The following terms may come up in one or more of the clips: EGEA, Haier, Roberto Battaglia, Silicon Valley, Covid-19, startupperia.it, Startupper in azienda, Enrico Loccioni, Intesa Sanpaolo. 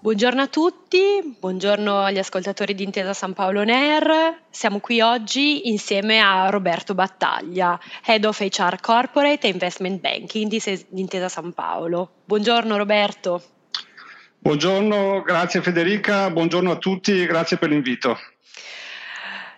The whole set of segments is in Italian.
Buongiorno a tutti, buongiorno agli ascoltatori di Intesa Sanpaolo On Air. Siamo qui oggi insieme a Roberto Battaglia, Head of HR Corporate e Investment Banking di Intesa Sanpaolo. Buongiorno Roberto. Buongiorno, grazie Federica, buongiorno a tutti, grazie per l'invito.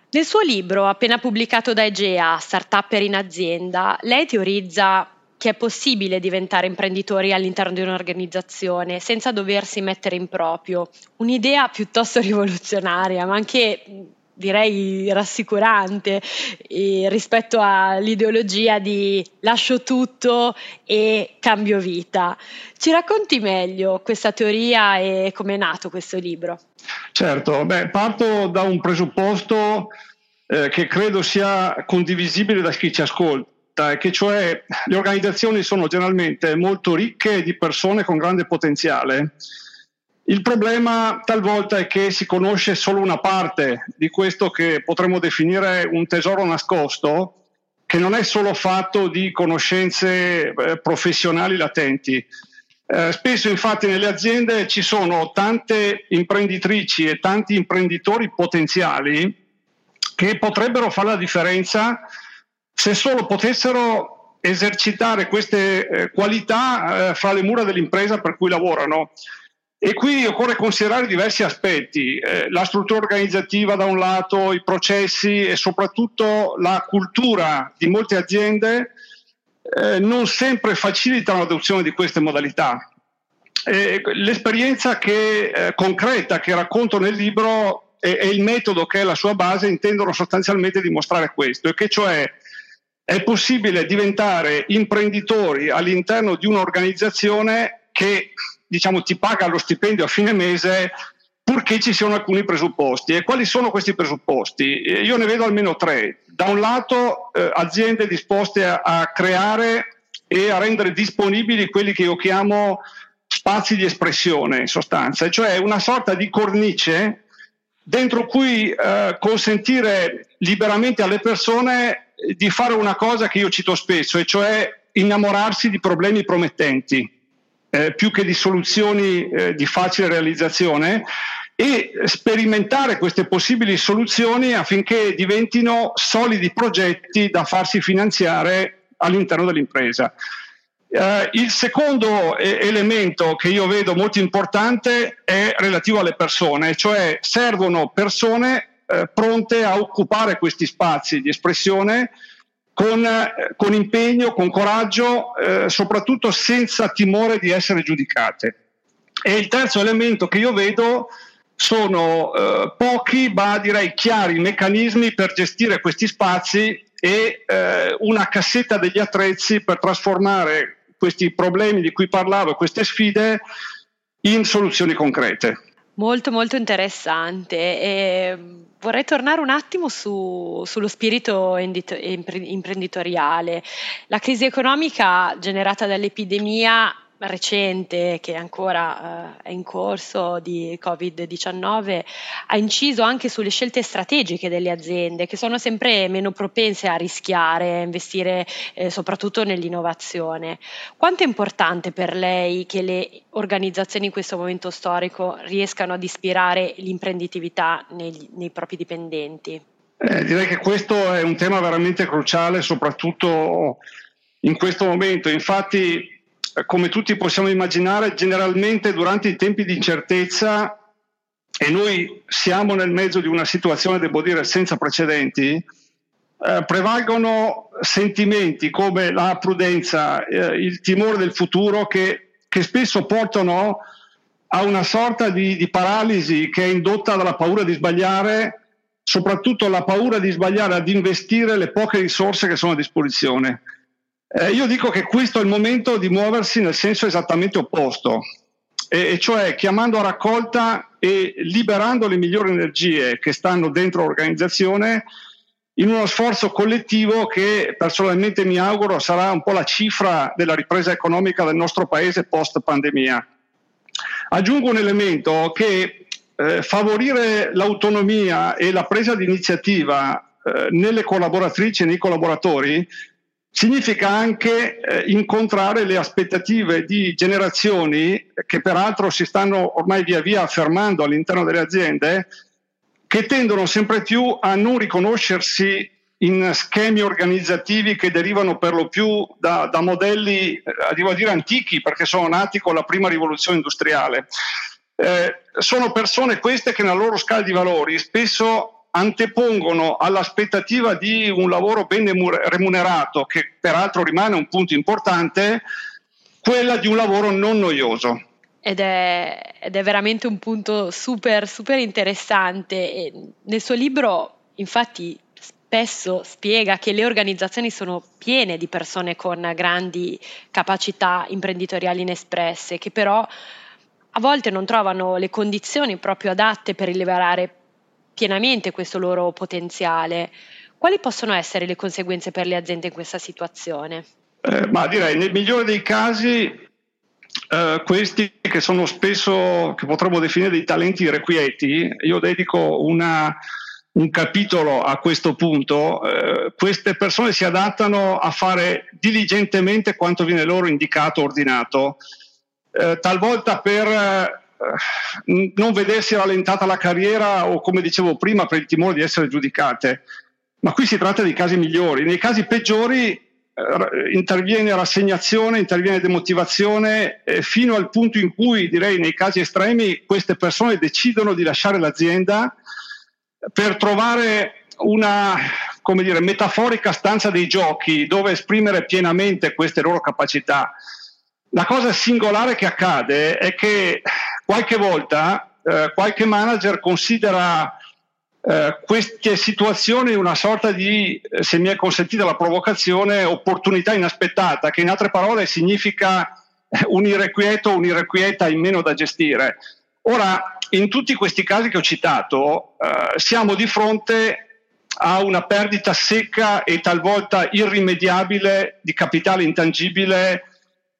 Nel suo libro, appena pubblicato da EGEA, Startupper in azienda, lei teorizza che è possibile diventare imprenditori all'interno di un'organizzazione senza doversi mettere in proprio. Un'idea piuttosto rivoluzionaria, ma anche direi rassicurante rispetto all'ideologia di lascio tutto e cambio vita. Ci racconti meglio questa teoria e come è nato questo libro? Certo, parto da un presupposto che credo sia condivisibile da chi ci ascolta, che cioè le organizzazioni sono generalmente molto ricche di persone con grande potenziale. Il problema talvolta è che si conosce solo una parte di questo che potremmo definire un tesoro nascosto, che non è solo fatto di conoscenze professionali latenti. Spesso infatti nelle aziende ci sono tante imprenditrici e tanti imprenditori potenziali che potrebbero fare la differenza se solo potessero esercitare queste qualità fra le mura dell'impresa per cui lavorano. E qui occorre considerare diversi aspetti, la struttura organizzativa da un lato, i processi e soprattutto la cultura di molte aziende non sempre facilitano l'adozione di queste modalità. L'esperienza concreta che racconto nel libro e il metodo che è la sua base intendono sostanzialmente dimostrare questo, e che cioè è possibile diventare imprenditori all'interno di un'organizzazione che, diciamo, ti paga lo stipendio a fine mese, purché ci siano alcuni presupposti. E quali sono questi presupposti? Io ne vedo almeno tre. Da un lato aziende disposte a creare e a rendere disponibili quelli che io chiamo spazi di espressione, in sostanza, cioè una sorta di cornice dentro cui consentire liberamente alle persone di fare una cosa che io cito spesso, e cioè innamorarsi di problemi promettenti più che di soluzioni di facile realizzazione, e sperimentare queste possibili soluzioni affinché diventino solidi progetti da farsi finanziare all'interno dell'impresa. Il secondo elemento che io vedo molto importante è relativo alle persone, cioè servono persone pronte a occupare questi spazi di espressione con impegno, con coraggio, soprattutto senza timore di essere giudicate. E il terzo elemento che io vedo sono pochi, ma direi chiari meccanismi per gestire questi spazi e una cassetta degli attrezzi per trasformare questi problemi di cui parlavo, queste sfide, in soluzioni concrete. Molto molto interessante. Vorrei tornare un attimo sullo spirito imprenditoriale. La crisi economica generata dall'epidemia recente, che ancora è in corso, di Covid-19, ha inciso anche sulle scelte strategiche delle aziende, che sono sempre meno propense a rischiare, a investire soprattutto nell'innovazione. Quanto è importante per lei che le organizzazioni in questo momento storico riescano ad ispirare l'imprenditività nei propri dipendenti? Direi che questo è un tema veramente cruciale, soprattutto in questo momento. Infatti, come tutti possiamo immaginare, generalmente durante i tempi di incertezza, e noi siamo nel mezzo di una situazione, devo dire, senza precedenti, prevalgono sentimenti come la prudenza, il timore del futuro, che spesso portano a una sorta di paralisi che è indotta dalla paura di sbagliare, soprattutto la paura di sbagliare ad investire le poche risorse che sono a disposizione. Io dico che questo è il momento di muoversi nel senso esattamente opposto, e cioè chiamando a raccolta e liberando le migliori energie che stanno dentro l'organizzazione in uno sforzo collettivo che personalmente mi auguro sarà un po' la cifra della ripresa economica del nostro paese post pandemia. Aggiungo un elemento che favorire l'autonomia e la presa di iniziativa nelle collaboratrici e nei collaboratori significa anche incontrare le aspettative di generazioni che peraltro si stanno ormai via via affermando all'interno delle aziende, che tendono sempre più a non riconoscersi in schemi organizzativi che derivano per lo più da modelli, devo dire, antichi, perché sono nati con la prima rivoluzione industriale. Sono persone queste che nella loro scala di valori spesso antepongono all'aspettativa di un lavoro ben remunerato, che peraltro rimane un punto importante, quella di un lavoro non noioso. Ed è veramente un punto super, super interessante. E nel suo libro, infatti, spesso spiega che le organizzazioni sono piene di persone con grandi capacità imprenditoriali inespresse, che però a volte non trovano le condizioni proprio adatte per liberare pienamente questo loro potenziale. Quali possono essere le conseguenze per le aziende in questa situazione? Ma direi, nel migliore dei casi, questi che sono spesso, che potremmo definire dei talenti irrequieti, io dedico un capitolo a questo punto, queste persone si adattano a fare diligentemente quanto viene loro indicato, ordinato, talvolta per non vedersi rallentata la carriera o, come dicevo prima, per il timore di essere giudicate. Ma qui si tratta dei casi migliori. Nei casi peggiori interviene rassegnazione, interviene demotivazione, fino al punto in cui, direi nei casi estremi, queste persone decidono di lasciare l'azienda per trovare una, come dire, metaforica stanza dei giochi dove esprimere pienamente queste loro capacità. La cosa singolare che accade è che qualche volta qualche manager considera queste situazioni una sorta di, se mi è consentita la provocazione, opportunità inaspettata, che in altre parole significa un irrequieto, un'irrequieta in meno da gestire. Ora, in tutti questi casi che ho citato, siamo di fronte a una perdita secca e talvolta irrimediabile di capitale intangibile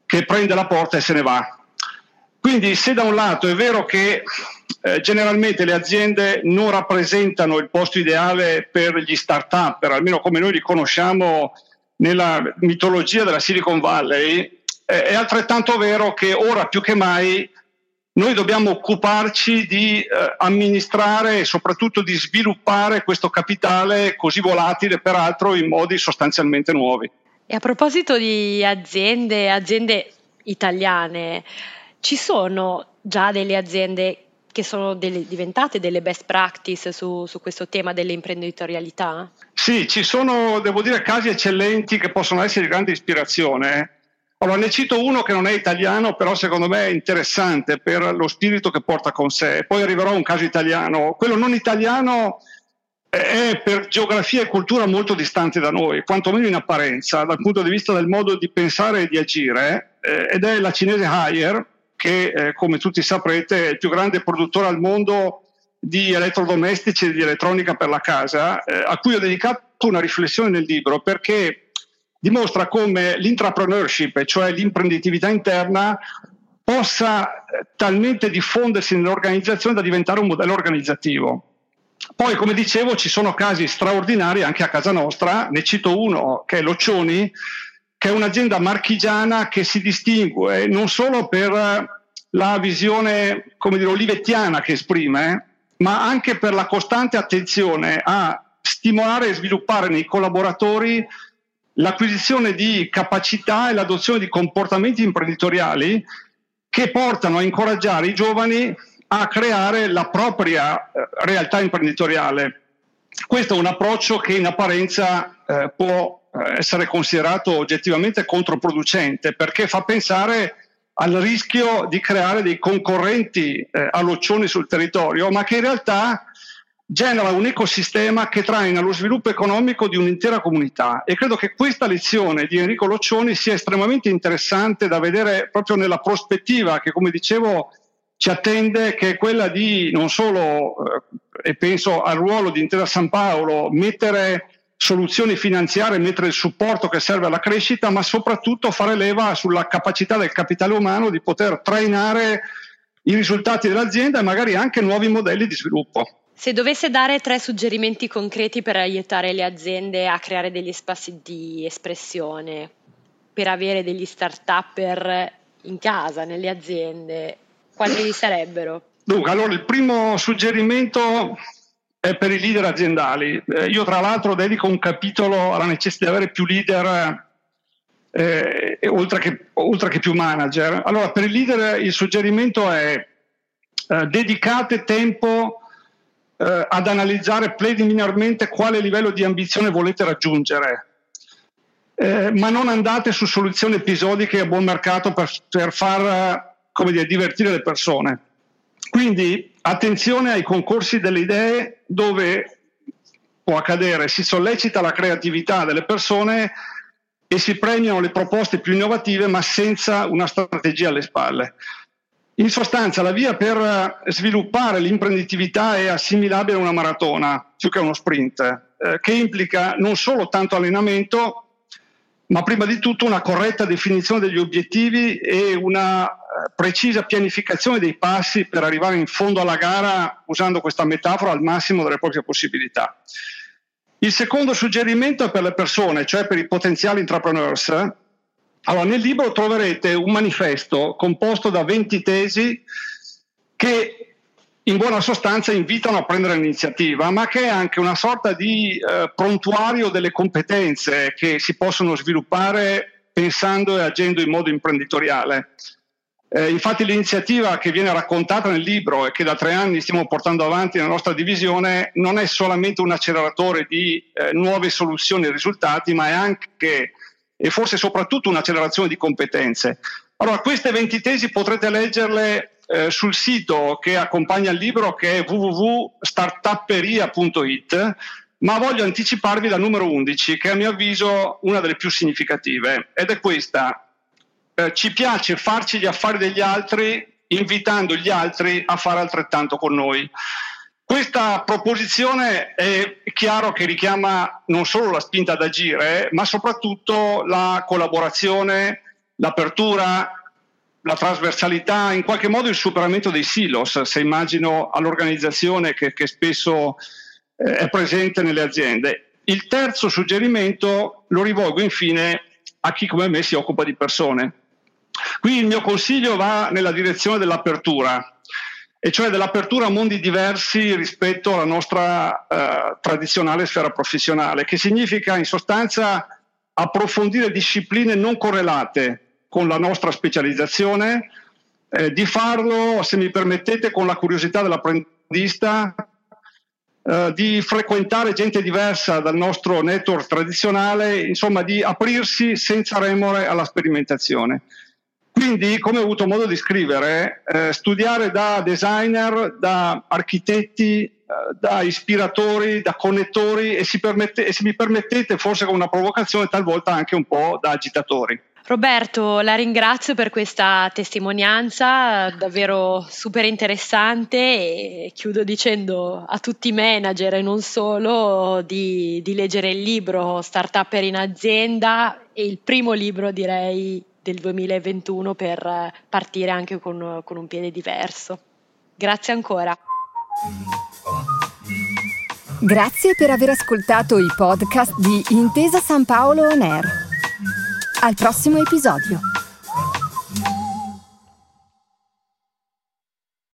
che prende la porta e se ne va. Quindi, se da un lato è vero che generalmente le aziende non rappresentano il posto ideale per gli startupper, almeno come noi li conosciamo nella mitologia della Silicon Valley, è altrettanto vero che ora più che mai noi dobbiamo occuparci di amministrare e soprattutto di sviluppare questo capitale così volatile, peraltro in modi sostanzialmente nuovi. E a proposito di aziende italiane, ci sono già delle aziende che sono diventate delle best practice su questo tema dell'imprenditorialità? Sì, ci sono, devo dire, casi eccellenti che possono essere di grande ispirazione. Allora, ne cito uno che non è italiano, però secondo me è interessante per lo spirito che porta con sé. Poi arriverò a un caso italiano. Quello non italiano è per geografia e cultura molto distante da noi, quantomeno in apparenza, dal punto di vista del modo di pensare e di agire, ed è la cinese Haier, che come tutti saprete è il più grande produttore al mondo di elettrodomestici e di elettronica per la casa, a cui ho dedicato una riflessione nel libro, perché dimostra come l'intrapreneurship, cioè l'imprenditività interna, possa talmente diffondersi nell'organizzazione da diventare un modello organizzativo. Poi, come dicevo, ci sono casi straordinari anche a casa nostra. Ne cito uno che è Loccioni, che è un'azienda marchigiana che si distingue non solo per la visione, come dire, olivettiana che esprime, ma anche per la costante attenzione a stimolare e sviluppare nei collaboratori l'acquisizione di capacità e l'adozione di comportamenti imprenditoriali che portano a incoraggiare i giovani a creare la propria realtà imprenditoriale. Questo è un approccio che in apparenza può essere considerato oggettivamente controproducente, perché fa pensare al rischio di creare dei concorrenti a Loccioni sul territorio, ma che in realtà genera un ecosistema che traina lo sviluppo economico di un'intera comunità. E credo che questa lezione di Enrico Loccioni sia estremamente interessante da vedere proprio nella prospettiva che, come dicevo, ci attende, che è quella di non solo, e penso al ruolo di Intesa Sanpaolo, mettere soluzioni finanziarie, mettere il supporto che serve alla crescita, ma soprattutto fare leva sulla capacità del capitale umano di poter trainare i risultati dell'azienda e magari anche nuovi modelli di sviluppo. Se dovesse dare 3 suggerimenti concreti per aiutare le aziende a creare degli spazi di espressione, per avere degli startupper in casa, nelle aziende, quali sarebbero? Dunque, allora il primo suggerimento è per i leader aziendali. Io tra l'altro dedico un capitolo alla necessità di avere più leader, oltre che più manager. Allora, per i leader il suggerimento è dedicate tempo ad analizzare preliminarmente quale livello di ambizione volete raggiungere, ma non andate su soluzioni episodiche a buon mercato per far, come dire, divertire le persone. Quindi attenzione ai concorsi delle idee, dove può accadere si sollecita la creatività delle persone e si premiano le proposte più innovative, ma senza una strategia alle spalle. In sostanza, la via per sviluppare l'imprenditività è assimilabile a una maratona più che a uno sprint, che implica non solo tanto allenamento, ma prima di tutto una corretta definizione degli obiettivi e una precisa pianificazione dei passi per arrivare in fondo alla gara, usando questa metafora, al massimo delle proprie possibilità. Il secondo suggerimento è per le persone, cioè per i potenziali intrapreneurs. Allora, nel libro troverete un manifesto composto da 20 tesi che in buona sostanza invitano a prendere l'iniziativa, ma che è anche una sorta di prontuario delle competenze che si possono sviluppare pensando e agendo in modo imprenditoriale. Infatti l'iniziativa che viene raccontata nel libro e che da 3 anni stiamo portando avanti nella nostra divisione non è solamente un acceleratore di nuove soluzioni e risultati, ma è anche e forse soprattutto un'accelerazione di competenze. Allora, queste 20 tesi potrete leggerle sul sito che accompagna il libro, che è www.startupperia.it, ma voglio anticiparvi la numero 11, che è a mio avviso una delle più significative, ed è questa. Ci piace farci gli affari degli altri, invitando gli altri a fare altrettanto con noi. Questa proposizione è chiaro che richiama non solo la spinta ad agire, ma soprattutto la collaborazione, l'apertura, la trasversalità, in qualche modo il superamento dei silos, se immagino all'organizzazione che spesso è presente nelle aziende. Il terzo suggerimento lo rivolgo infine a chi come me si occupa di persone. Qui il mio consiglio va nella direzione dell'apertura, e cioè dell'apertura a mondi diversi rispetto alla nostra tradizionale sfera professionale, che significa in sostanza approfondire discipline non correlate con la nostra specializzazione, di farlo, se mi permettete, con la curiosità dell'apprendista, di frequentare gente diversa dal nostro network tradizionale, insomma di aprirsi senza remore alla sperimentazione. Quindi, come ho avuto modo di scrivere, studiare da designer, da architetti, da ispiratori, da connettori e, se mi permettete, forse con una provocazione, talvolta anche un po' da agitatori. Roberto, la ringrazio per questa testimonianza davvero super interessante e chiudo dicendo a tutti i manager e non solo di leggere il libro Startupper in azienda, e il primo libro direi del 2021 per partire anche con un piede diverso. Grazie ancora. Grazie per aver ascoltato i podcast di Intesa Sanpaolo On Air. Al prossimo episodio.